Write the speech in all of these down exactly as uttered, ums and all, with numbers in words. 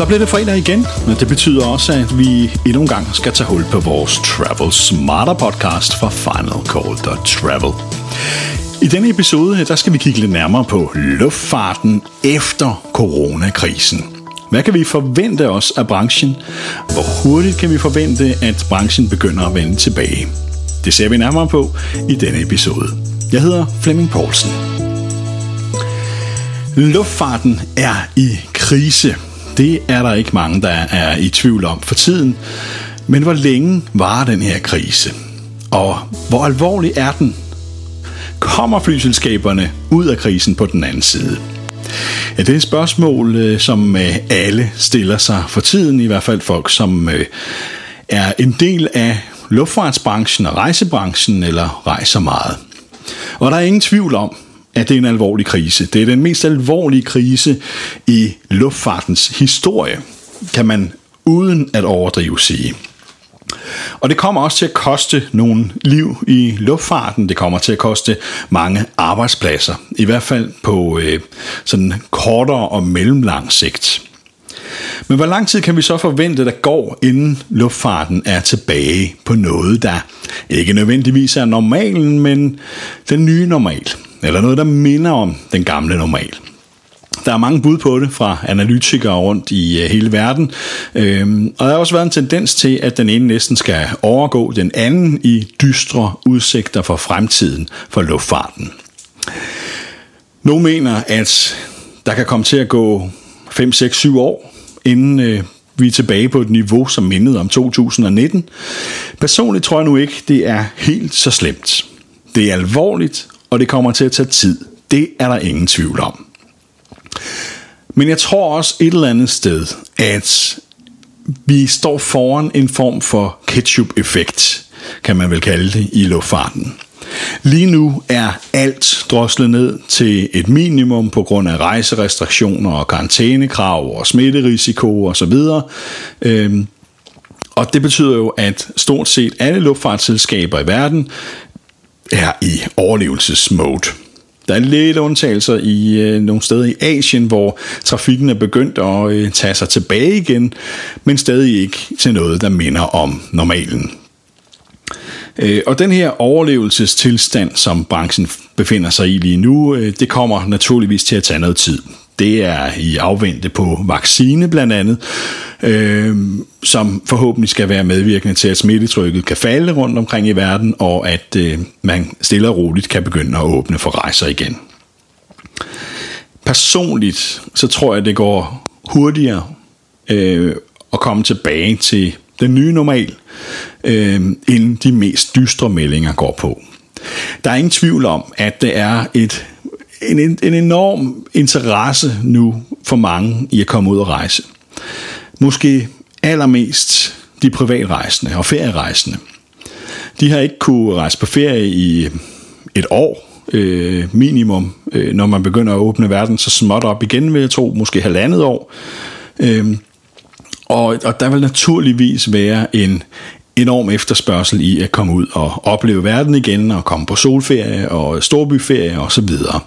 Så bliver det fredag igen, og det betyder også, at vi endnu en gang skal tage hul på vores Travel Smarter Podcast fra Final Call dot Travel. I denne episode, der skal vi kigge lidt nærmere på luftfarten efter coronakrisen. Hvad kan vi forvente os af branchen? Hvor hurtigt kan vi forvente, at branchen begynder at vende tilbage? Det ser vi nærmere på i denne episode. Jeg hedder Flemming Poulsen. Luftfarten er i krise. Det er der ikke mange, der er i tvivl om for tiden. Men hvor længe varer den her krise? Og hvor alvorlig er den? Kommer flyselskaberne ud af krisen på den anden side? Ja, det er et spørgsmål, som alle stiller sig for tiden. I hvert fald folk, som er en del af luftfartsbranchen og rejsebranchen eller rejser meget. Og der er ingen tvivl om, at det er en alvorlig krise. Det er den mest alvorlige krise i luftfartens historie, kan man uden at overdrive sige. Og det kommer også til at koste nogle liv i luftfarten. Det kommer til at koste mange arbejdspladser, i hvert fald på øh, sådan kortere og mellemlang sigt. Men hvor lang tid kan vi så forvente, der går, inden luftfarten er tilbage på noget, der ikke nødvendigvis er normalen, men den nye normal? Eller noget, der minder om den gamle normal. Der er mange bud på det fra analytikere rundt i hele verden. Øhm, og der har også været en tendens til, at den ene næsten skal overgå den anden i dystre udsigter for fremtiden for luftfarten. Nogle mener, at der kan komme til at gå fem, seks, syv år, inden øh, vi er tilbage på et niveau, som mindede om to tusind nitten. Personligt tror jeg nu ikke, det er helt så slemt. Det er alvorligt, og det kommer til at tage tid. Det er der ingen tvivl om. Men jeg tror også et eller andet sted, at vi står foran en form for ketchup-effekt, kan man vel kalde det, i luftfarten. Lige nu er alt droslet ned til et minimum på grund af rejserestriktioner og karantænekrav og smitterisiko osv. Og det betyder jo, at stort set alle luftfartsselskaber i verden er i overlevelsesmode. Der er lidt undtagelser i øh, nogle steder i Asien, hvor trafikken er begyndt at øh, tage sig tilbage igen, men stadig ikke til noget, der minder om normalen. Øh, og den her overlevelsestilstand, som branchen befinder sig i lige nu, øh, det kommer naturligvis til at tage noget tid. Det er i afvente på vaccine blandt andet, øh, som forhåbentlig skal være medvirkende til, at smittetrykket kan falde rundt omkring i verden, og at øh, man stille og roligt kan begynde at åbne for rejser igen. Personligt så tror jeg, det går hurtigere øh, at komme tilbage til den nye normal, øh, inden de mest dystre meldinger går på. Der er ingen tvivl om, at det er et En, en enorm interesse nu for mange i at komme ud og rejse. Måske allermest de privatrejsende og ferierejsende. De har ikke kunne rejse på ferie i et år øh, minimum, øh, når man begynder at åbne verden så småt op igen, vil jeg tro, måske halvandet år. Øh, og, og der vil naturligvis være en enorm efterspørgsel i at komme ud og opleve verden igen og komme på solferie og storbyferie og så videre.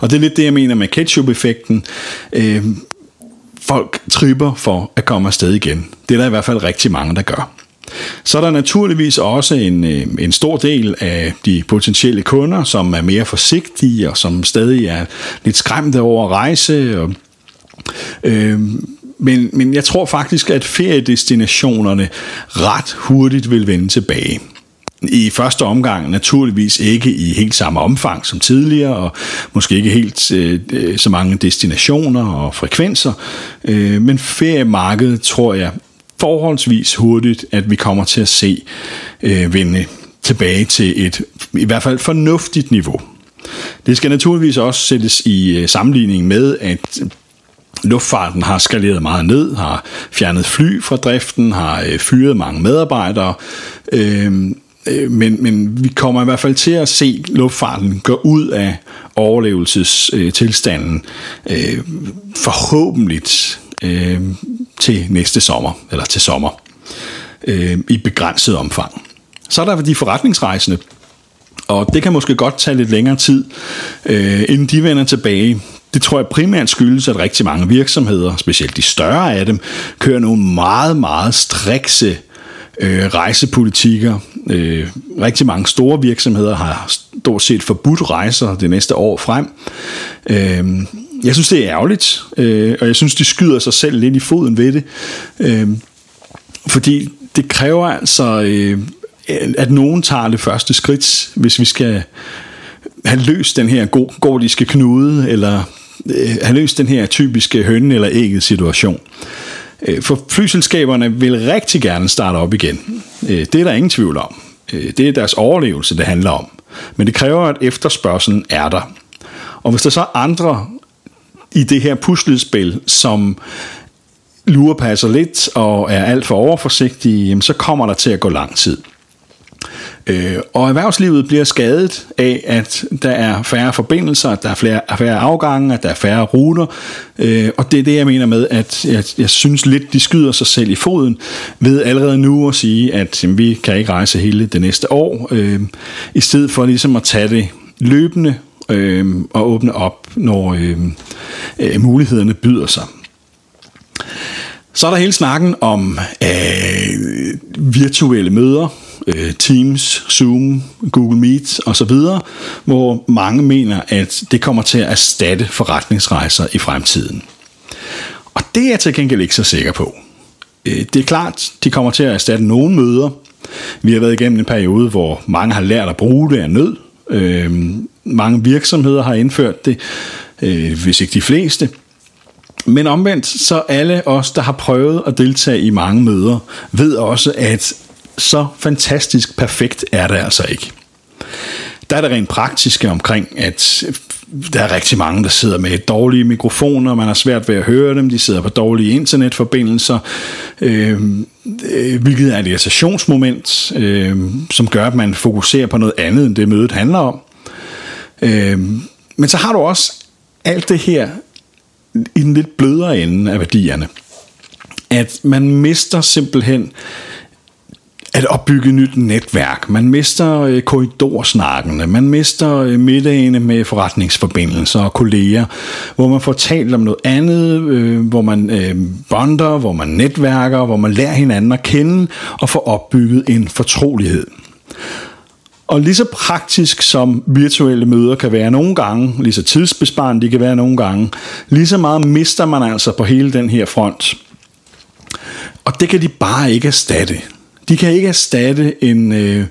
Og det er lidt det, jeg mener med ketchup-effekten. Øh, folk tripper for at komme afsted igen. Det er der i hvert fald rigtig mange, der gør. Så er der naturligvis også en, en stor del af de potentielle kunder, som er mere forsigtige og som stadig er lidt skræmte over at rejse og øh, Men, men jeg tror faktisk, at feriedestinationerne ret hurtigt vil vende tilbage. I første omgang naturligvis ikke i helt samme omfang som tidligere, og måske ikke helt øh, så mange destinationer og frekvenser. Øh, men feriemarkedet tror jeg forholdsvis hurtigt, at vi kommer til at se øh, vende tilbage til et i hvert fald fornuftigt niveau. Det skal naturligvis også sættes i øh, sammenligning med, at luftfarten har skaleret meget ned, har fjernet fly fra driften, har øh, fyret mange medarbejdere, øh, øh, men, men vi kommer i hvert fald til at se luftfarten gå ud af overlevelsestilstanden øh, øh, forhåbentligt øh, til næste sommer, eller til sommer, øh, i begrænset omfang. Så er der de forretningsrejsende, og det kan måske godt tage lidt længere tid, øh, inden de vender tilbage. Det tror jeg primært skyldes, at rigtig mange virksomheder, specielt de større af dem, kører nogle meget, meget strikse øh, rejsepolitikker. Øh, rigtig mange store virksomheder har stort set forbudt rejser det næste år frem. Øh, jeg synes, det er ærgerligt, øh, og jeg synes, de skyder sig selv lidt i foden ved det. Øh, fordi det kræver altså, øh, at nogen tager det første skridt, hvis vi skal have løst den her gordiske knude, eller øh, have løst den her typiske hønne- eller ægget situation. Øh, for flyselskaberne vil rigtig gerne starte op igen. Øh, det er der ingen tvivl om. Øh, det er deres overlevelse, det handler om. Men det kræver, at efterspørgselen er der. Og hvis der så er andre i det her puslespil, som lurepasser lidt og er alt for overforsigtige, jamen, så kommer der til at gå lang tid. Og erhvervslivet bliver skadet af, at der er færre forbindelser, at der er flere, færre afgange, at der er færre ruter. Og det er det, jeg mener med, at jeg, jeg synes lidt, de skyder sig selv i foden ved allerede nu at sige, at jamen, vi kan ikke rejse hele det næste år, øh, i stedet for ligesom at tage det løbende øh, og åbne op, når øh, øh, mulighederne byder sig. Så er der hele snakken om øh, virtuelle møder, øh, Teams, Zoom, Google Meet osv., hvor mange mener, at det kommer til at erstatte forretningsrejser i fremtiden. Og det er jeg til gengæld ikke så sikker på. Øh, det er klart, de kommer til at erstatte nogle møder. Vi har været igennem en periode, hvor mange har lært at bruge det af nød. Øh, mange virksomheder har indført det, øh, hvis ikke de fleste. Men omvendt, så alle os, der har prøvet at deltage i mange møder, ved også, at så fantastisk perfekt er det altså ikke. Der er det rent praktiske omkring, at der er rigtig mange, der sidder med dårlige mikrofoner, man har svært ved at høre dem, de sidder på dårlige internetforbindelser, øh, hvilket er et irritationsmoment, øh, som gør, at man fokuserer på noget andet, end det mødet handler om. Øh, men så har du også alt det her i den lidt blødere ende af værdierne, at man mister simpelthen at opbygge nyt netværk, man mister korridorsnakkene, man mister middagene med forretningsforbindelser og kolleger, hvor man får talt om noget andet, hvor man bonder, hvor man netværker, hvor man lærer hinanden at kende og får opbygget en fortrolighed. Og lige så praktisk som virtuelle møder kan være nogle gange, lige så tidsbesparende de kan være nogle gange, lige så meget mister man altså på hele den her front. Og det kan de bare ikke erstatte. De kan ikke erstatte en, øh,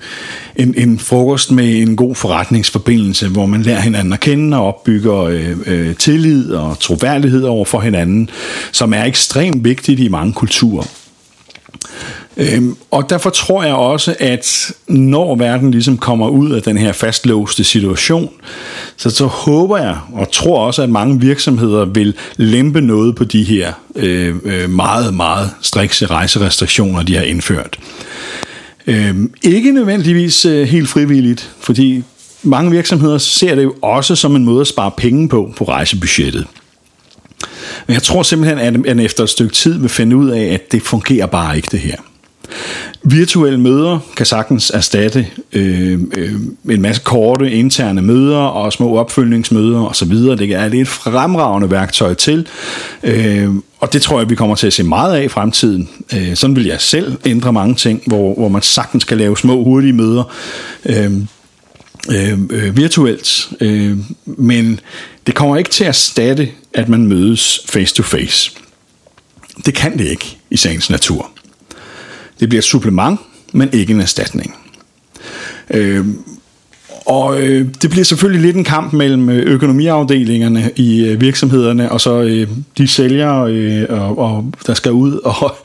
en, en frokost med en god forretningsforbindelse, hvor man lærer hinanden at kende og opbygger øh, øh, tillid og troværdighed over for hinanden, som er ekstremt vigtigt i mange kulturer. Øhm, og derfor tror jeg også, at når verden ligesom kommer ud af den her fastlåste situation, så, så håber jeg og tror også, at mange virksomheder vil lempe noget på de her øh, meget, meget strikse rejserestriktioner, de har indført. Øhm, ikke nødvendigvis øh, helt frivilligt, fordi mange virksomheder ser det jo også som en måde at spare penge på på rejsebudgettet. Men jeg tror simpelthen, at efter et stykke tid vil finde ud af, at det fungerer bare ikke det her. Virtuelle møder kan sagtens erstatte øh, øh, en masse korte interne møder og små opfølgningsmøder osv. Det er et fremragende værktøj til, øh, og det tror jeg, vi kommer til at se meget af i fremtiden. Øh, sådan vil jeg selv ændre mange ting, hvor, hvor man sagtens kan lave små hurtige møder øh, øh, virtuelt, øh, men det kommer ikke til at erstatte, at man mødes face to face. Det kan det ikke i sagens natur. Det bliver et supplement, men ikke en erstatning. Øh, og øh, det bliver selvfølgelig lidt en kamp mellem økonomiafdelingerne i øh, virksomhederne, og så øh, de sælgere, øh, og, og, der skal ud og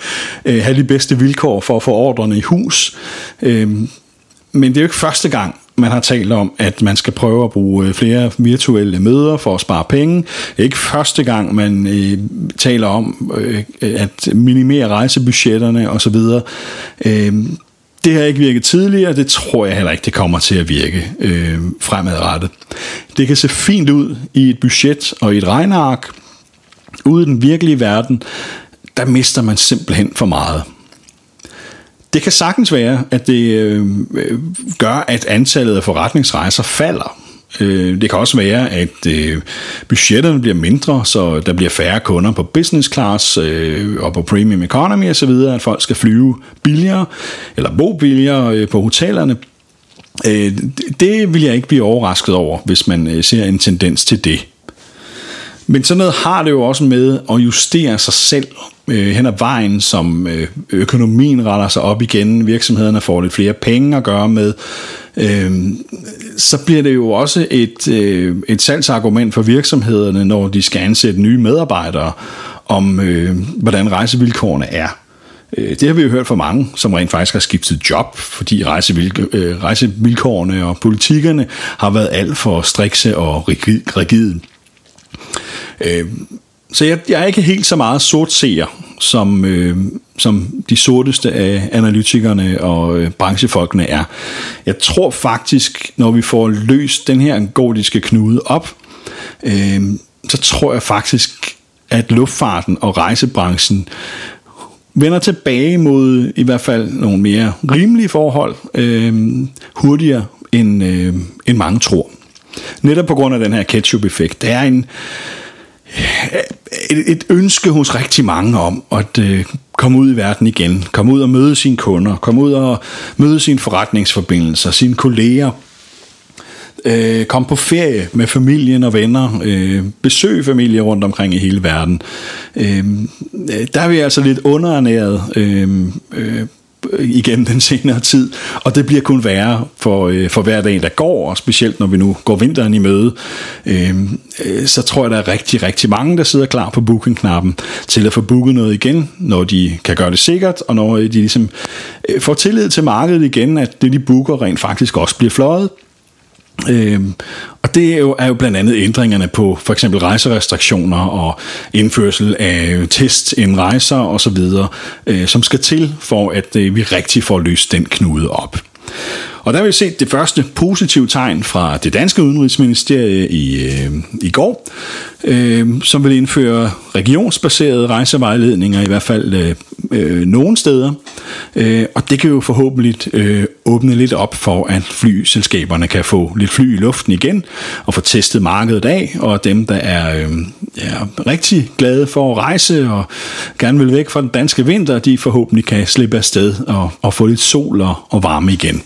øh, have de bedste vilkår for at få ordrene i hus. Øh, men det er jo ikke første gang, man har talt om, at man skal prøve at bruge flere virtuelle møder for at spare penge. Det er ikke første gang, man øh, taler om øh, at minimere rejsebudgetterne osv. Øh, det har ikke virket tidligere, det tror jeg heller ikke, det kommer til at virke øh, fremadrettet. Det kan se fint ud i et budget og i et regneark. Ude i den virkelige verden, der mister man simpelthen for meget. Det kan sagtens være, at det øh, gør, at antallet af forretningsrejser falder. Det kan også være, at budgetterne bliver mindre, så der bliver færre kunder på business class og på premium economy osv., at folk skal flyve billigere eller bo billigere på hotellerne. Det vil jeg ikke blive overrasket over, hvis man ser en tendens til det. Men sådan noget har det jo også med at justere sig selv hen ad vejen, som økonomien retter sig op igen, virksomhederne får lidt flere penge at gøre med, så bliver det jo også et, et salgsargument for virksomhederne, når de skal ansætte nye medarbejdere, om hvordan rejsevilkårene er. Det har vi jo hørt fra mange, som rent faktisk har skiftet job, fordi rejsevilkårene og politikkerne har været alt for strikse og rigide. Så jeg, jeg er ikke helt så meget sortseer, som, øh, som de sorteste af analytikerne og øh, branchefolkene er. Jeg tror faktisk, når vi får løst den her gordiske knude op, øh, så tror jeg faktisk, at luftfarten og rejsebranchen vender tilbage mod i hvert fald nogle mere rimelige forhold, øh, hurtigere end, øh, end mange tror. Netop på grund af den her ketchup-effekt. Det er en... Et, et ønske hos rigtig mange om at øh, komme ud i verden igen, komme ud og møde sine kunder, komme ud og møde sine forretningsforbindelser, sine kolleger, øh, komme på ferie med familien og venner, øh, besøge familier rundt omkring i hele verden. Øh, der er vi altså lidt underernæret øh, øh, igennem den senere tid, og det bliver kun værre for, øh, for hver dag, der går, og specielt når vi nu går vinteren i møde, øh, så tror jeg, der er rigtig, rigtig mange, der sidder klar på booking-knappen til at få booket noget igen, når de kan gøre det sikkert, og når de ligesom øh, får tillid til markedet igen, at det, de booker, rent faktisk også bliver fløjet. Øhm, og det er jo, er jo blandt andet ændringerne på for eksempel rejserestriktioner og indførsel af test inden rejser og så videre, øh, som skal til for at øh, vi rigtig får løst den knude op. Og der har vi set det første positive tegn fra det danske udenrigsministerie i, øh, i går, øh, som vil indføre regionsbaserede rejsevejledninger, i hvert fald øh, nogle steder. Øh, og det kan jo forhåbentlig øh, åbne lidt op for, at flyselskaberne kan få lidt fly i luften igen, og få testet markedet af, og dem, der er, øh, er rigtig glade for at rejse, og gerne vil væk fra den danske vinter, de forhåbentlig kan slippe afsted og, og få lidt sol og, og varme igen.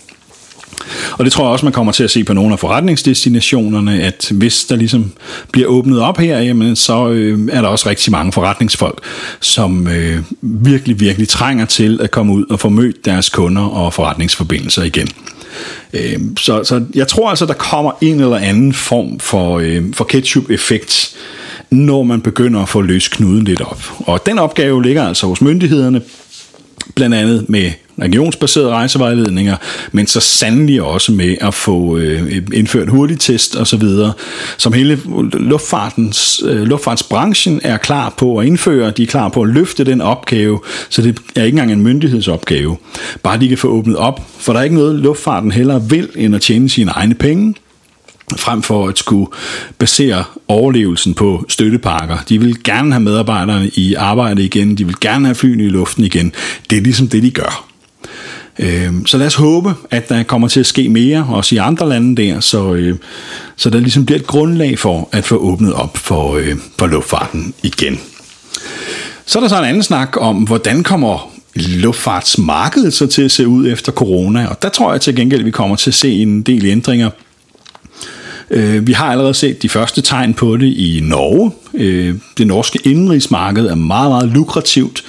Og det tror jeg også, man kommer til at se på nogle af forretningsdestinationerne, at hvis der ligesom bliver åbnet op her, jamen, så øh, er der også rigtig mange forretningsfolk, som øh, virkelig, virkelig trænger til at komme ud og få mødt deres kunder og forretningsforbindelser igen. Øh, så, så jeg tror altså, der kommer en eller anden form for, øh, for ketchup-effekt, når man begynder at få løst knuden lidt op. Og den opgave ligger altså hos myndighederne, blandt andet med regionsbaserede rejsevejledninger, men så sandelig også med at få indført hurtigtest og så videre, som hele luftfartens, luftfartsbranchen er klar på at indføre. De er klar på at løfte den opgave, så det er ikke engang en myndighedsopgave. Bare de kan få åbnet op, for der er ikke noget, luftfarten hellere vil, end at tjene sine egne penge, frem for at skulle basere overlevelsen på støttepakker. De vil gerne have medarbejderne i arbejde igen, de vil gerne have flyene i luften igen. Det er ligesom det, de gør. Så lad os håbe, at der kommer til at ske mere, også i andre lande der, så, så der ligesom bliver et grundlag for at få åbnet op for, for luftfarten igen. Så er der så en anden snak om, hvordan kommer luftfartsmarkedet så til at se ud efter corona, og der tror jeg til gengæld, vi kommer til at se en del ændringer. Vi har allerede set de første tegn på det i Norge. Det norske indenrigsmarked er meget, meget lukrativt.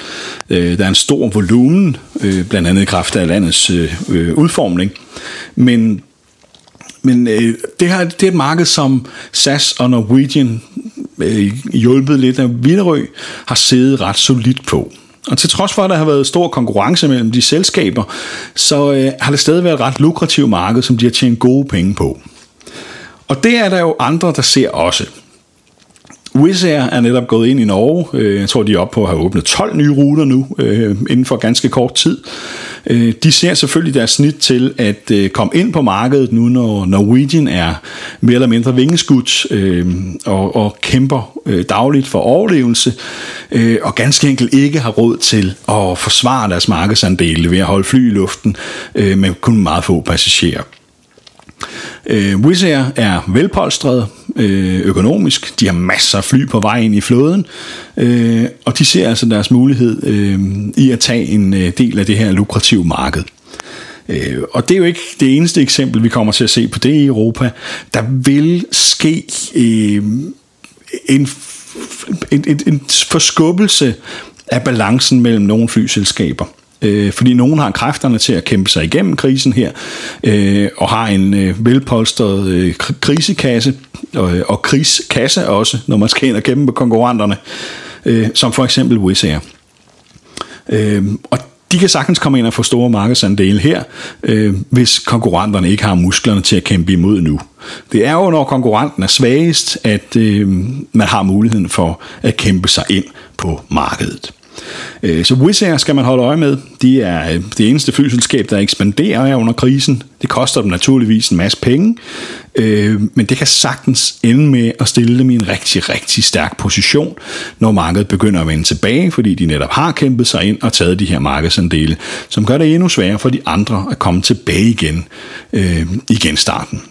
Der er en stor volumen, blandt andet i kraft af landets udformning. Men, men det her, det er et marked, som S A S og Norwegian, hjulpet lidt af Villerød, har siddet ret solidt på. Og til trods for, at der har været stor konkurrence mellem de selskaber, så har det stadig været et ret lukrativt marked, som de har tjent gode penge på. Og det er der jo andre, der ser også. Wizz Air er netop gået ind i Norge. Jeg tror, de er oppe på at have åbnet tolv nye ruter nu, inden for ganske kort tid. De ser selvfølgelig deres snit til at komme ind på markedet nu, når Norwegian er mere eller mindre vingeskudt og, og kæmper dagligt for overlevelse, og ganske enkelt ikke har råd til at forsvare deres markedsandele ved at holde fly i luften med kun meget få passagerer. Øh, Wizz Air er velpolstret øh, økonomisk. De har masser af fly på vej ind i flåden, øh, og de ser altså deres mulighed øh, i at tage en øh, del af det her lukrative marked. Øh, og det er jo ikke det eneste eksempel, vi kommer til at se på det i Europa. Der vil ske øh, en, en, en, en forskubbelse af balancen mellem nogle flyselskaber. Øh, fordi nogen har kræfterne til at kæmpe sig igennem krisen her, øh, og har en øh, velpolstret øh, krisekasse, og, og kriskasse også, når man skal ind og kæmpe på konkurrenterne, øh, som for eksempel Wizz Air. Øh, og de kan sagtens komme ind og få store markedsandele her, øh, hvis konkurrenterne ikke har musklerne til at kæmpe imod nu. Det er jo, når konkurrenten er svagest, at øh, man har muligheden for at kæmpe sig ind på markedet. Så Wizz Air skal man holde øje med. De er det eneste flyselskab, der ekspanderer her under krisen. Det koster dem naturligvis en masse penge, men det kan sagtens ende med at stille dem i en rigtig, rigtig stærk position, når markedet begynder at vende tilbage, fordi de netop har kæmpet sig ind og taget de her markedsandele, som gør det endnu sværere for de andre at komme tilbage igen i genstarten.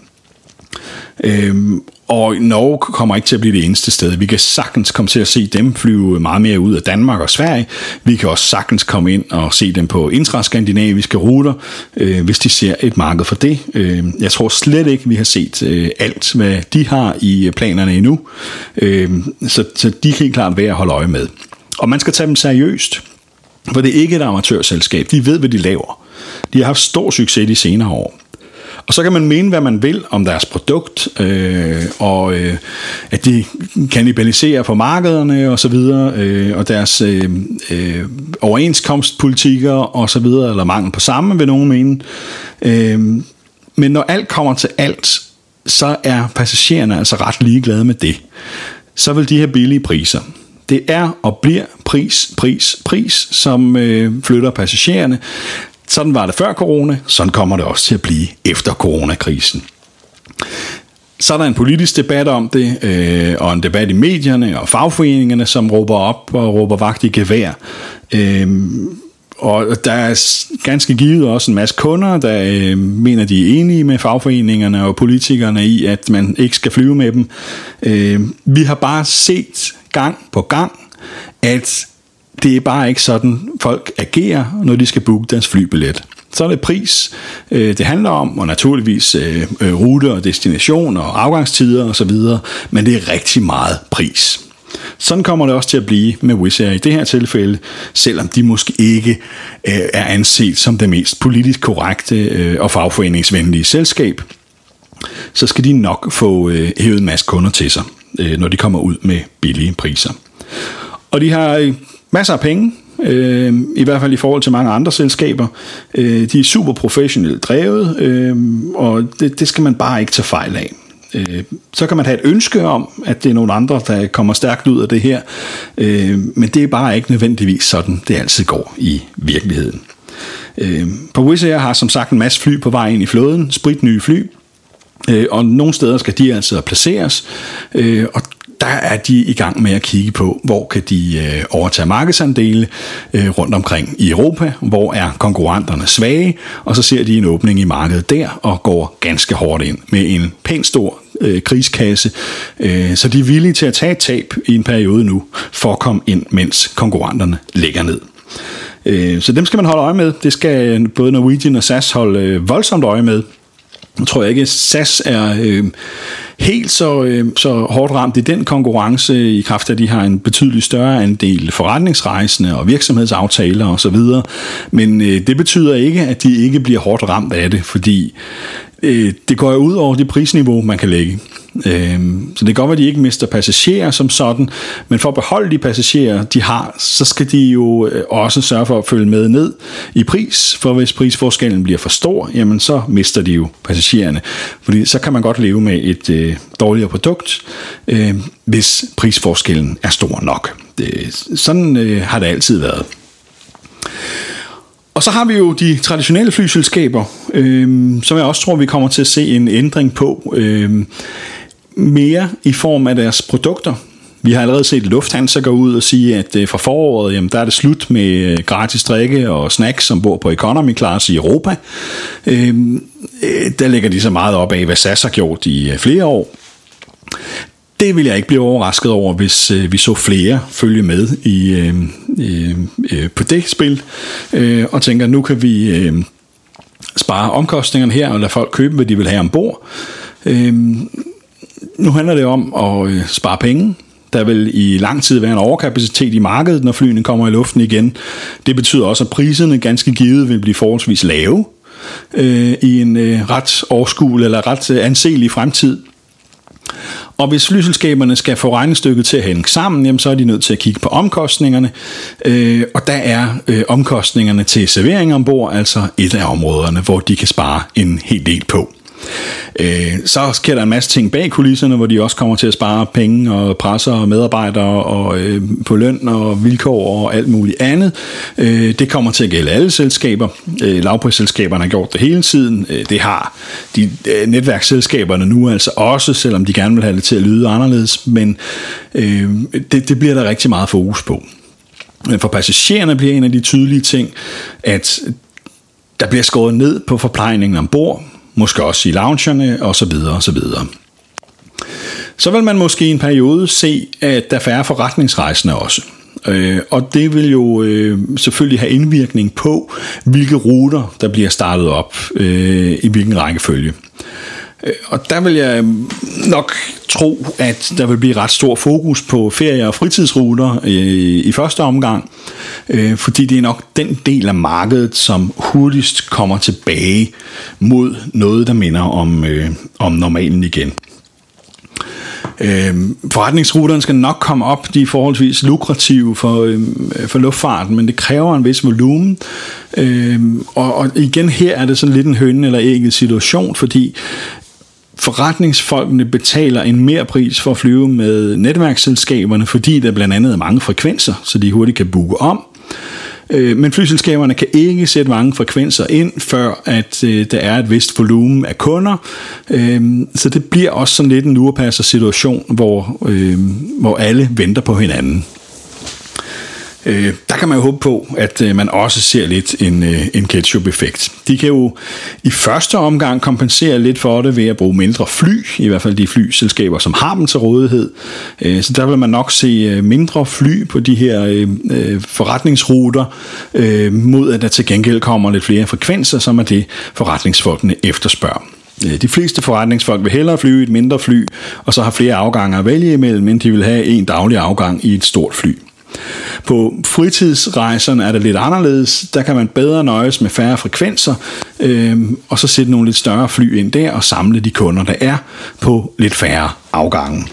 Og Norge kommer ikke til at blive det eneste sted. Vi kan sagtens komme til at se dem flyve meget mere ud af Danmark og Sverige. Vi kan også sagtens komme ind og se dem på intraskandinaviske ruter, øh, hvis de ser et marked for det. Øh, jeg tror slet ikke, vi har set øh, alt, hvad de har i planerne endnu. Øh, så, så de kan helt klart være at holde øje med. Og man skal tage dem seriøst, for det er ikke et amatørselskab. De ved, hvad de laver. De har haft stor succes de senere år. Og så kan man mene, hvad man vil om deres produkt, øh, og øh, at de kannibaliserer på markederne og så videre, øh, og deres øh, øh, overenskomstpolitikker og så videre, eller mangel på samme, vil nogen mene. Øh, men når alt kommer til alt, så er passagererne altså ret ligeglade med det. Så vil de have billige priser. Det er og bliver pris, pris, pris, som øh, flytter passagererne. Sådan var det før corona, sådan kommer det også til at blive efter coronakrisen. Så er der en politisk debat om det, øh, og en debat i medierne og fagforeningerne, som råber op og råber vagt i gevær. Øh, og der er ganske givet også en masse kunder, der øh, mener, de er enige med fagforeningerne og politikerne i, at man ikke skal flyve med dem. Øh, vi har bare set gang på gang, at det er bare ikke sådan, folk agerer, når de skal booke deres flybillet. Så er det pris, det handler om, og naturligvis ruter og destination og afgangstider osv., men det er rigtig meget pris. Sådan kommer det også til at blive med Wizz Air i det her tilfælde, selvom de måske ikke er anset som det mest politisk korrekte og fagforeningsvenlige selskab, så skal de nok få hævet en masse kunder til sig, når de kommer ud med billige priser. Og de har masser af penge, øh, i hvert fald i forhold til mange andre selskaber. Øh, de er super professionelt drevet, øh, og det, det skal man bare ikke tage fejl af. Øh, så kan man have et ønske om, at det er nogle andre, der kommer stærkt ud af det her, øh, men det er bare ikke nødvendigvis sådan, det altid går i virkeligheden. Øh, på Wizz Air har som sagt en masse fly på vej ind i flåden, spritnye fly, øh, og nogle steder skal de altså placeres, øh, og der er de i gang med at kigge på, hvor kan de øh, overtage markedsandele øh, rundt omkring i Europa, hvor er konkurrenterne svage, og så ser de en åbning i markedet der, og går ganske hårdt ind med en pænt stor øh, kriskasse, øh, så de er villige til at tage et tab i en periode nu, for at komme ind, mens konkurrenterne ligger ned. Øh, så dem skal man holde øje med, det skal både Norwegian og S A S holde øh, voldsomt øje med. Jeg tror ikke, at S A S er øh, helt så, øh, så hårdt ramt i den konkurrence, i kraft af, at de har en betydeligt større andel forretningsrejsende og virksomhedsaftaler osv. Men øh, det betyder ikke, at de ikke bliver hårdt ramt af det, fordi øh, det går jo ud over det prisniveau, man kan lægge. Øh, så det er godt, at de ikke mister passagerer som sådan, men for at beholde de passagerer, de har, så skal de jo også sørge for at følge med ned i pris, for hvis prisforskellen bliver for stor, jamen så mister de jo passagererne, fordi så kan man godt leve med et øh, dårligere produkt, øh, hvis prisforskellen er stor nok. Øh, sådan øh, har det altid været. Og så har vi jo de traditionelle flyselskaber, øh, som jeg også tror, vi kommer til at se en ændring på, øh, mere i form af deres produkter. Vi har allerede set Lufthansa gå ud og sige, at fra foråret, jamen, der er det slut med gratis drikke og snacks, som bor på economy class i Europa. Øhm, der lægger de så meget op af, hvad S A S har gjort i flere år. Det vil jeg ikke blive overrasket over, hvis øh, vi så flere følge med i, øh, øh, på det spil, øh, og tænker, nu kan vi øh, spare omkostningerne her, og lade folk købe, hvad de vil have ombord. Øh, nu handler det om at øh, spare penge. Der vil i lang tid være en overkapacitet i markedet, når flyene kommer i luften igen. Det betyder også, at priserne ganske givet vil blive forholdsvis lave øh, i en øh, ret overskuelig eller ret øh, anselig fremtid. Og hvis flyselskaberne skal få regnestykket til at hænge sammen, jamen, så er de nødt til at kigge på omkostningerne. Øh, og der er øh, omkostningerne til servering ombord, altså et af områderne, hvor de kan spare en hel del på. Øh, så sker der en masse ting bag kulisserne, hvor de også kommer til at spare penge og presser og medarbejdere og øh, på løn og vilkår og alt muligt andet. Øh, det kommer til at gælde alle selskaber. Øh, lavprisselskaberne har gjort det hele tiden. Øh, det har de øh, netværksselskaberne nu altså også, selvom de gerne vil have det til at lyde anderledes, men øh, det, det bliver der rigtig meget fokus på. For passagererne bliver en af de tydelige ting, at der bliver skåret ned på forplejningen ombord, måske også i loungerne og så videre og så videre. Så vil man måske i en periode se, at der er færre forretningsrejsende også. Øh, og det vil jo øh, selvfølgelig have indvirkning på, hvilke ruter der bliver startet op øh, i hvilken rækkefølge. Øh, og der vil jeg nok tro, at der vil blive ret stor fokus på ferie- og fritidsruter øh, i første omgang, øh, fordi det er nok den del af markedet, som hurtigst kommer tilbage mod noget, der minder om, øh, om normalen igen. Øh, forretningsruterne skal nok komme op, de er forholdsvis lukrative for, øh, for luftfarten, men det kræver en vis volumen, øh, og, og igen her er det sådan lidt en høne eller ægget situation, fordi forretningsfolkene betaler en mere pris for at flyve med netværksselskaberne, fordi der blandt andet er mange frekvenser, så de hurtigt kan booke om. Men flyselskaberne kan ikke sætte mange frekvenser ind, før at der er et vist volumen af kunder. Så det bliver også sådan lidt en lurepasser situation, hvor, hvor alle venter på hinanden. Der kan man jo håbe på, at man også ser lidt en, en ketchup-effekt. De kan jo i første omgang kompensere lidt for det ved at bruge mindre fly, i hvert fald de flyselskaber, som har dem til rådighed. Så der vil man nok se mindre fly på de her forretningsruter, mod at der til gengæld kommer lidt flere frekvenser, som er det forretningsfolkene efterspørger. De fleste forretningsfolk vil hellere flyve i et mindre fly, og så har flere afgange at vælge imellem, end de vil have en daglig afgang i et stort fly. På fritidsrejserne er det lidt anderledes. Der kan man bedre nøjes med færre frekvenser, øh, og så sætte nogle lidt større fly ind der og samle de kunder, der er på lidt færre afgange.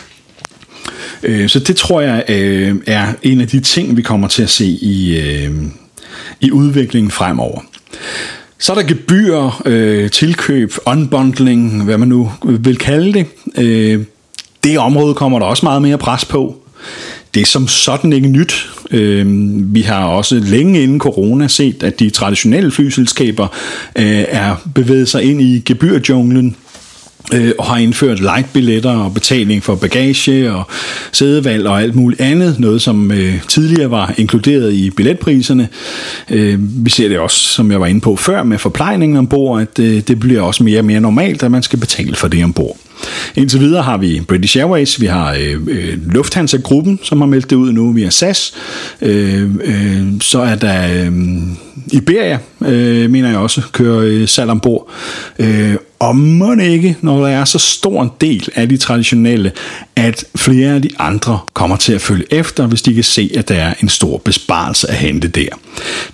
Øh, så det tror jeg øh, er en af de ting, vi kommer til at se i, øh, i udviklingen fremover. Så er der gebyrer, øh, tilkøb, unbundling, hvad man nu vil kalde det. Øh, det område kommer der også meget mere pres på. Det er som sådan ikke nyt. Vi har også længe inden corona set, at de traditionelle flyselskaber er bevæget sig ind i gebyrjunglen og har indført lightbilletter og betaling for bagage og sædevalg og alt muligt andet. Noget, som tidligere var inkluderet i billetpriserne. Vi ser det også, som jeg var inde på før, med forplejningen ombord, at det bliver også mere og mere normalt, at man skal betale for det ombord. Indtil videre har vi British Airways, vi har øh, Lufthansa-gruppen, som har meldt det ud nu, vi har S A S, øh, øh, så er der øh, Iberia, øh, mener jeg også, kører øh, salg ombord. Øh, og må det ikke, når der er så stor en del af de traditionelle, at flere af de andre kommer til at følge efter, hvis de kan se, at der er en stor besparelse at hente der.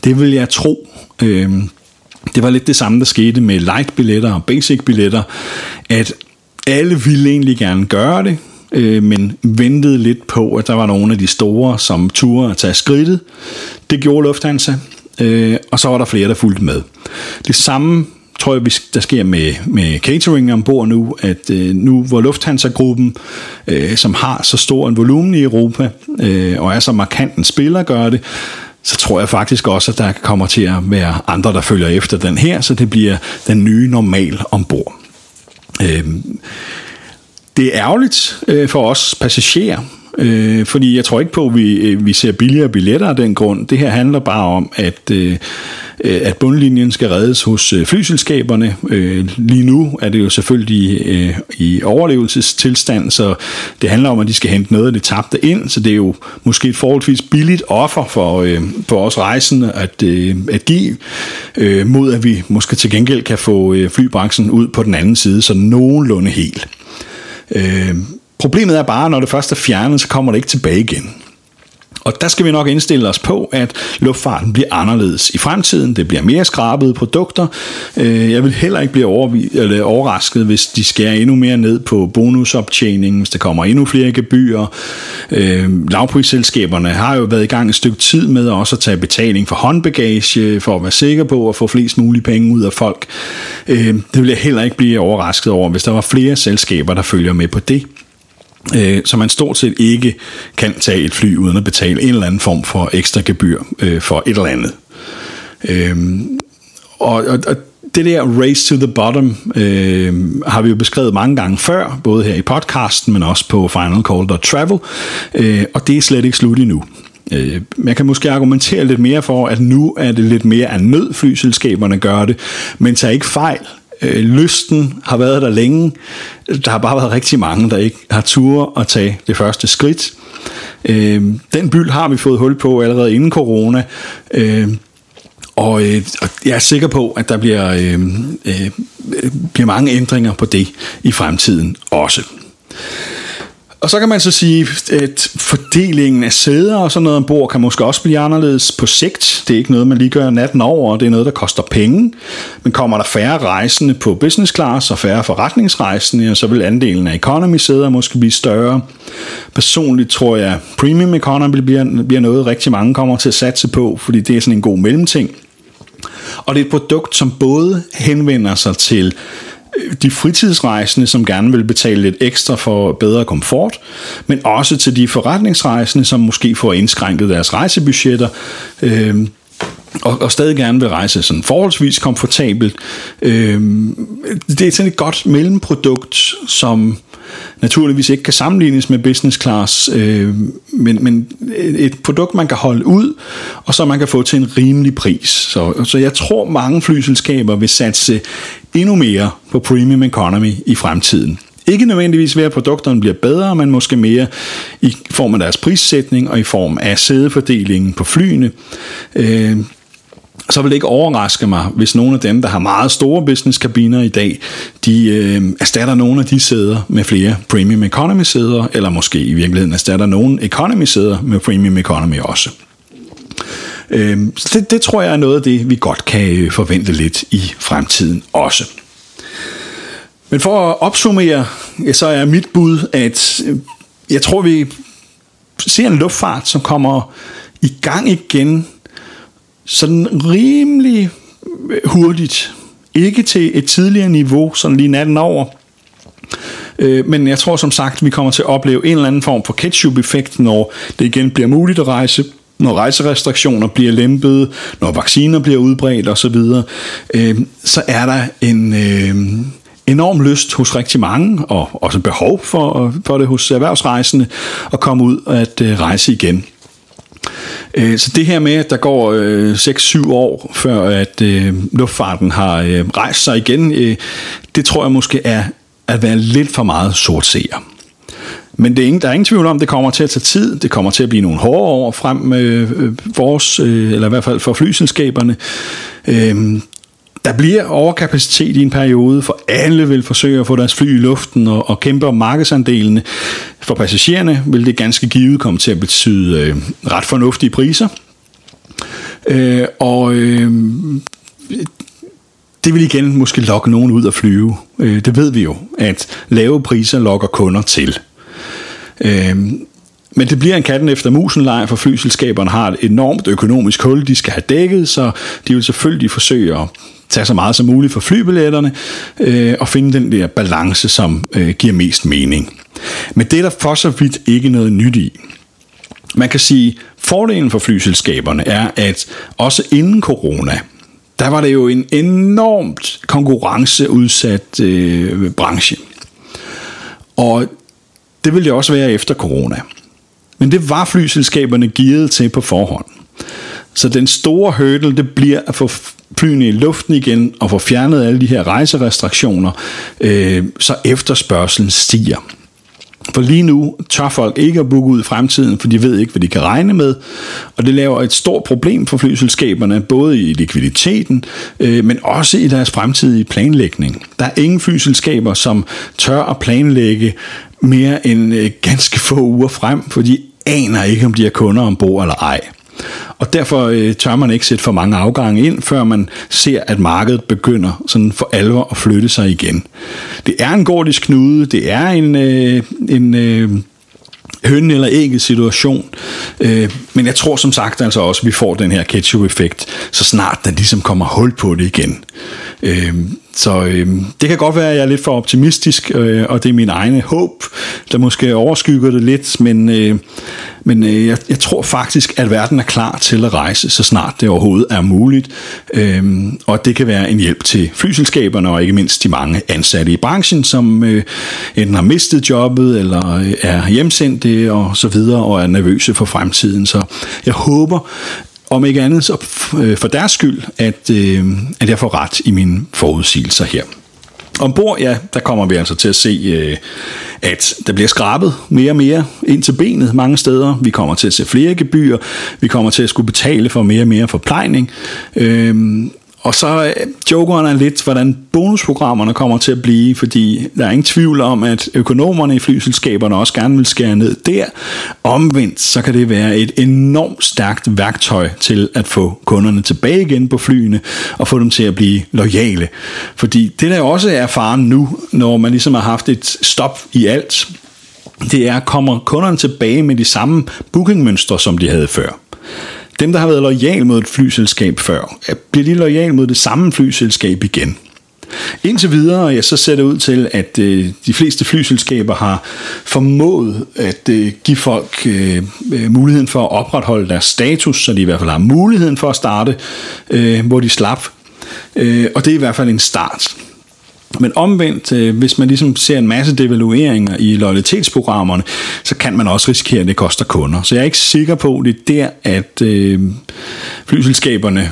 Det vil jeg tro. Øh, det var lidt det samme, der skete med light-billetter og basic-billetter, at alle ville egentlig gerne gøre det, øh, men ventede lidt på, at der var nogle af de store, som turde at tage skridtet. Det gjorde Lufthansa, øh, og så var der flere, der fulgte med. Det samme tror jeg, der sker med, med catering ombord nu, at øh, nu hvor Lufthansa-gruppen, øh, som har så stor en volumen i Europa, øh, og er så markant en spiller, gør det, så tror jeg faktisk også, at der kommer til at være andre, der følger efter den her, så det bliver den nye normal ombord. Det er ærgerligt for os passagerer, Øh, fordi jeg tror ikke på, at vi, vi ser billigere billetter af den grund. Det her handler bare om, at, øh, at bundlinjen skal reddes hos flyselskaberne. Øh, lige nu er det jo selvfølgelig øh, i overlevelsestilstand, så det handler om, at de skal hente noget af det tabte ind. Så det er jo måske et forholdsvis billigt offer for, øh, for os rejsende at, øh, at give, øh, mod at vi måske til gengæld kan få øh, flybranchen ud på den anden side, så nogenlunde helt. Øh, Problemet er bare, når det først er fjernet, så kommer det ikke tilbage igen. Og der skal vi nok indstille os på, at luftfarten bliver anderledes i fremtiden. Det bliver mere skrabede produkter. Jeg vil heller ikke blive overrasket, hvis de skærer endnu mere ned på bonusoptjeningen, hvis der kommer endnu flere gebyrer. Lavprisselskaberne har jo været i gang et stykke tid med også at tage betaling for håndbagage, for at være sikker på at få flest mulige penge ud af folk. Det vil jeg heller ikke blive overrasket over, hvis der var flere selskaber, der følger med på det. Så man stort set ikke kan tage et fly uden at betale en eller anden form for ekstra gebyr for et eller andet. Og det der race to the bottom har vi jo beskrevet mange gange før, både her i podcasten, men også på Final Call dot Travel, og det er slet ikke slut endnu. Man kan måske argumentere lidt mere for, at nu er det lidt mere af nød, flyselskaberne gør det, men tag ikke fejl. Lysten har været der længe. Der har bare været rigtig mange, der ikke har tur at tage det første skridt. Den byld har vi fået hul på allerede inden corona, og jeg er sikker på, at der bliver, bliver mange ændringer på det i fremtiden også. Og så kan man så sige, at fordelingen af sæder og sådan noget ombord kan måske også blive anderledes på sigt. Det er ikke noget, man lige gør natten over, og det er noget, der koster penge. Men kommer der færre rejsende på business class og færre forretningsrejsende, så vil andelen af economy-sæder måske blive større. Personligt tror jeg, at premium economy bliver noget, rigtig mange kommer til at satse på, fordi det er sådan en god mellemting. Og det er et produkt, som både henvender sig til de fritidsrejsende, som gerne vil betale lidt ekstra for bedre komfort, men også til de forretningsrejsende, som måske får indskrænket deres rejsebudgetter, øh, og, og stadig gerne vil rejse sådan forholdsvis komfortabelt. Øh, det er sådan et godt mellemprodukt, som naturligvis ikke kan sammenlignes med business class, øh, men, men et produkt, man kan holde ud, og så man kan få til en rimelig pris. Så, så jeg tror, mange flyselskaber vil satse endnu mere på premium economy i fremtiden. Ikke nødvendigvis ved, at produkterne bliver bedre, men måske mere i form af deres prissætning og i form af sædefordelingen på flyene. Øh, så vil det ikke overraske mig, hvis nogle af dem, der har meget store businesskabiner i dag, de øh, erstatter nogle af de sæder med flere premium economy sæder, eller måske i virkeligheden erstatter nogle economy sæder med premium economy også. Øh, så det, det tror jeg er noget af det, vi godt kan forvente lidt i fremtiden også. Men for at opsummere, så er mit bud, at jeg tror, vi ser en luftfart, som kommer i gang igen, sådan rimelig hurtigt. Ikke til et tidligere niveau, sådan lige natten over. Men jeg tror som sagt, vi kommer til at opleve en eller anden form for ketchup-effekt, når det igen bliver muligt at rejse, når rejserestriktioner bliver lempet, når vacciner bliver udbredt osv., så er der en enorm lyst hos rigtig mange, og også behov for det hos erhvervsrejsende, at komme ud og at rejse igen. Så det her med, at der går seks syv år, før at luftfarten har rejst sig igen, det tror jeg måske er at være lidt for meget sortseer. Men det er ingen, der er ingen tvivl om, det kommer til at tage tid. Det kommer til at blive nogle hårde år frem med vores, eller i hvert fald for flyselskaberne. Der bliver overkapacitet i en periode, for alle vil forsøge at få deres fly i luften og, og kæmpe om markedsandelene. For passagererne vil det ganske givet komme til at betyde øh, ret fornuftige priser. Øh, og øh, det vil igen måske lokke nogen ud at flyve. Øh, det ved vi jo, at lave priser lokker kunder til. Øh, Men det bliver en katten efter musen-leje, for flyselskaberne har et enormt økonomisk hul, de skal have dækket, så de vil selvfølgelig forsøge at tage så meget som muligt for flybilletterne, øh, og finde den der balance, som øh, giver mest mening. Men det er der for så vidt ikke noget nyt i. Man kan sige, at fordelen for flyselskaberne er, at også inden corona, der var det jo en enormt konkurrenceudsat øh, branche. Og det vil det også være efter corona. Men det var flyselskaberne gearet til på forhånd. Så den store hurdle, det bliver at få flyene i luften igen og få fjernet alle de her rejserestriktioner, øh, så efterspørgselen stiger. For lige nu tør folk ikke at booke ud i fremtiden, for de ved ikke, hvad de kan regne med. Og det laver et stort problem for flyselskaberne, både i likviditeten, øh, men også i deres fremtidige planlægning. Der er ingen flyselskaber, som tør at planlægge mere end øh, ganske få uger frem, for de aner ikke, om de har kunder ombord eller ej. Og derfor øh, tør man ikke sætte for mange afgange ind, før man ser, at markedet begynder sådan for alvor at flytte sig igen. Det er en gordisk knude, det er en, øh, en øh, høn eller ægget situation, øh, men jeg tror som sagt altså også, at vi får den her ketchup-effekt, så snart der ligesom kommer hul på det igen. Øh, så øh, det kan godt være, at jeg er lidt for optimistisk, øh, og det er min egne håb, der måske overskygger det lidt, men, øh, men øh, jeg, jeg tror faktisk, at verden er klar til at rejse, så snart det overhovedet er muligt, øh, og det kan være en hjælp til flyselskaberne, og ikke mindst de mange ansatte i branchen, som øh, enten har mistet jobbet, eller er hjemsendte, og så videre, og er nervøse for fremtiden, så jeg håber, om ikke andet så for deres skyld, at, øh, at jeg får ret i mine forudsigelser her. Ombord, ja, der kommer vi altså til at se, øh, at der bliver skrabet mere og mere ind til benet mange steder. Vi kommer til at se flere gebyrer. Vi kommer til at skulle betale for mere og mere forplejning. Øh, Og så jokeren er lidt, hvordan bonusprogrammerne kommer til at blive, fordi der er ingen tvivl om, at økonomerne i flyselskaberne også gerne vil skære ned der. Omvendt, så kan det være et enormt stærkt værktøj til at få kunderne tilbage igen på flyene, og få dem til at blive loyale. Fordi det der også er faren nu, når man ligesom har haft et stop i alt, det er, kommer kunderne tilbage med de samme bookingmønstre, som de havde før. Dem, der har været loyal mod et flyselskab før, bliver de loyal mod det samme flyselskab igen. Indtil videre, ja, så ser det ud til, at øh, de fleste flyselskaber har formået at øh, give folk øh, muligheden for at opretholde deres status, så de i hvert fald har muligheden for at starte, øh, hvor de slap. Øh, og det er i hvert fald en start. Men omvendt, hvis man ligesom ser en masse devalueringer i loyalitetsprogrammerne, så kan man også risikere, at det koster kunder. Så jeg er ikke sikker på, at det er der, at øh, flyselskaberne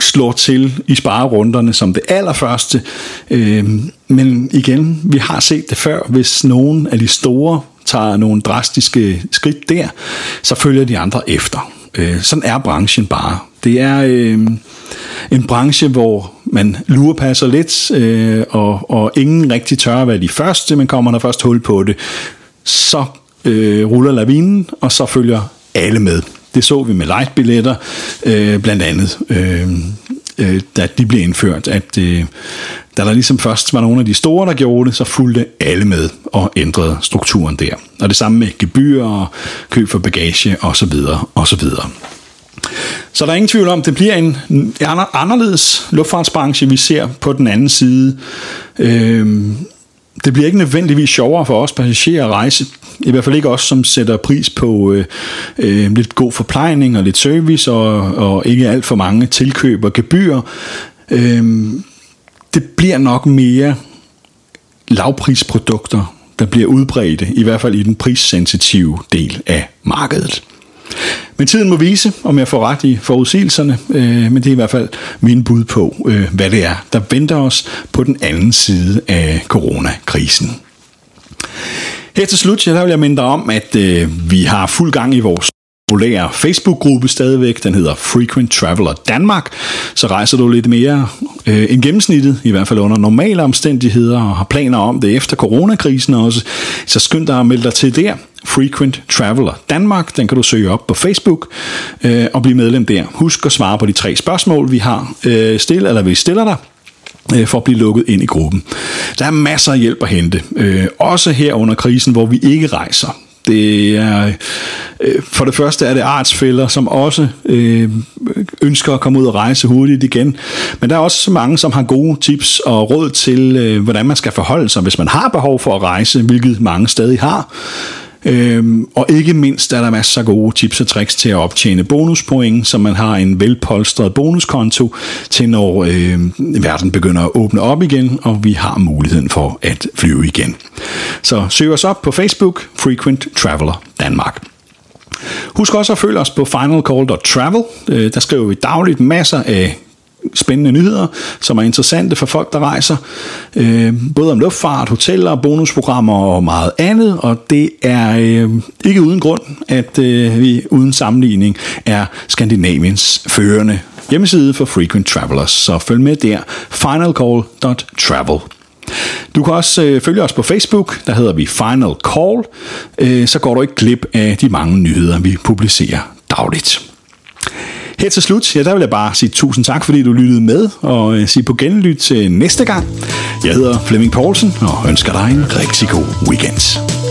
slår til i sparerunderne som det allerførste. Øh, men igen, vi har set det før. Hvis nogen af de store tager nogle drastiske skridt der, så følger de andre efter. Øh, sådan er branchen bare. Det er øh, en branche, hvor man lurepasser lidt, øh, og, og ingen rigtig tør at være de første, men kommer der først hul på det, så øh, ruller lavinen, og så følger alle med. Det så vi med lightbilletter, øh, blandt andet, øh, øh, da de blev indført, at øh, da der ligesom først var nogle af de store, der gjorde det, så fulgte alle med og ændrede strukturen der. Og det samme med gebyrer og køb for bagage osv. osv. Så der er ingen tvivl om, det bliver en anderledes luftfartsbranche, vi ser på den anden side. Øhm, det bliver ikke nødvendigvis sjovere for os passagerer at rejse. I hvert fald ikke os, som sætter pris på øh, øh, lidt god forplejning og lidt service og, og ikke alt for mange tilkøb og gebyrer. Øhm, det bliver nok mere lavprisprodukter, der bliver udbredte, i hvert fald i den prissensitive del af markedet. Men tiden må vise, om jeg får ret i forudsigelserne, øh, men det er i hvert fald min bud på, øh, hvad det er, der venter os på den anden side af coronakrisen. Her til slut, ja, der vil jeg minde dig om, at øh, vi har fuld gang i vores populære Facebook-gruppe stadigvæk. Den hedder Frequent Traveler Danmark. Så rejser du lidt mere øh, end gennemsnittet, i hvert fald under normale omstændigheder, og har planer om det efter coronakrisen også. Så skynd dig at melde dig til der. Frequent Traveler Danmark, den kan du søge op på Facebook øh, og blive medlem der. Husk at svare på de tre spørgsmål, vi har øh, stillet, eller vi stiller dig, øh, for at blive lukket ind i gruppen. Der er masser af hjælp at hente, øh, også her under krisen, hvor vi ikke rejser. Det er, øh, for det første er det artsfæller, som også øh, ønsker at komme ud og rejse hurtigt igen. Men der er også mange, som har gode tips og råd til, øh, hvordan man skal forholde sig, hvis man har behov for at rejse, hvilket mange stadig har. Øhm, og ikke mindst er der masser af gode tips og tricks til at optjene bonuspoint, så man har en velpolstret bonuskonto til, når øh, verden begynder at åbne op igen, og vi har muligheden for at flyve igen. Så søg os op på Facebook, Frequent Traveler Danmark. Husk også at følge os på Final Call dot Travel. Der skriver vi dagligt masser af spændende nyheder, som er interessante for folk, der rejser. Øh, både om luftfart, hoteller, bonusprogrammer og meget andet. Og det er øh, ikke uden grund, at øh, vi uden sammenligning er Skandinaviens førende hjemmeside for Frequent Travelers. Så følg med der. Final Call dot Travel. Du kan også øh, følge os på Facebook, der hedder vi Final Call. Øh, så går du ikke glip af de mange nyheder, vi publicerer dagligt. Her til slut, ja, der vil jeg bare sige tusind tak, fordi du lyttede med, og øh, sige på genlyt til næste gang. Jeg hedder Flemming Poulsen, og ønsker dig en rigtig god weekend.